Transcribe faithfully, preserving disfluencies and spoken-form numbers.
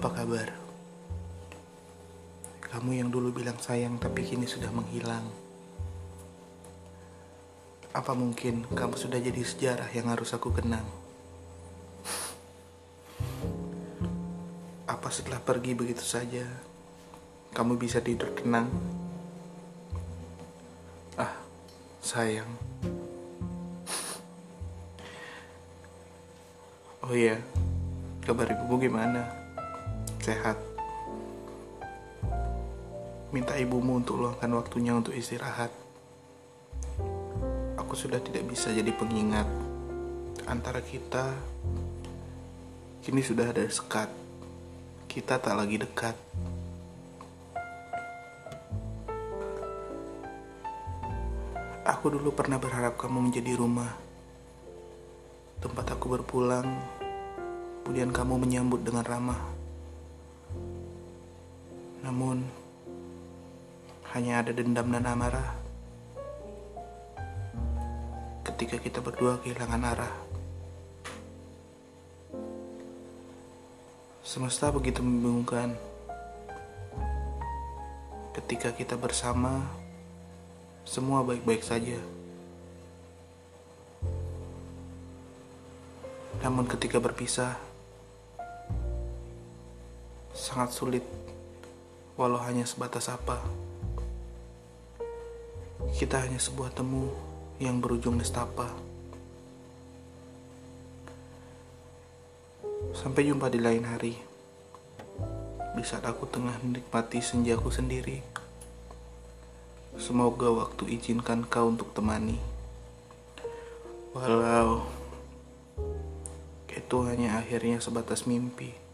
apa kabar? Kamu yang dulu bilang sayang tapi kini sudah menghilang. Apa mungkin kamu sudah jadi sejarah yang harus aku kenang? Apa setelah pergi begitu saja, kamu bisa tidur tenang? Ah, sayang. Oh iya, kabar ibumu gimana? Sehat? Minta ibumu untuk luangkan waktunya untuk istirahat. Aku sudah tidak bisa jadi pengingat. Antara kita kini sudah ada sekat. Kita tak lagi dekat. Aku dulu pernah berharap kamu menjadi rumah, tempat aku berpulang. Kemudian kamu menyambut dengan ramah. Namun hanya ada dendam dan amarah ketika kita berdua kehilangan arah. Semesta begitu membingungkan. Ketika kita bersama, semua baik-baik saja. Namun ketika berpisah, sangat sulit, walau hanya sebatas apa. Kita hanya sebuah temu yang berujung nestapa. Sampai jumpa di lain hari, di saat aku tengah menikmati senjaku sendiri. Semoga waktu izinkan kau untuk temani, walau itu hanya akhirnya sebatas mimpi.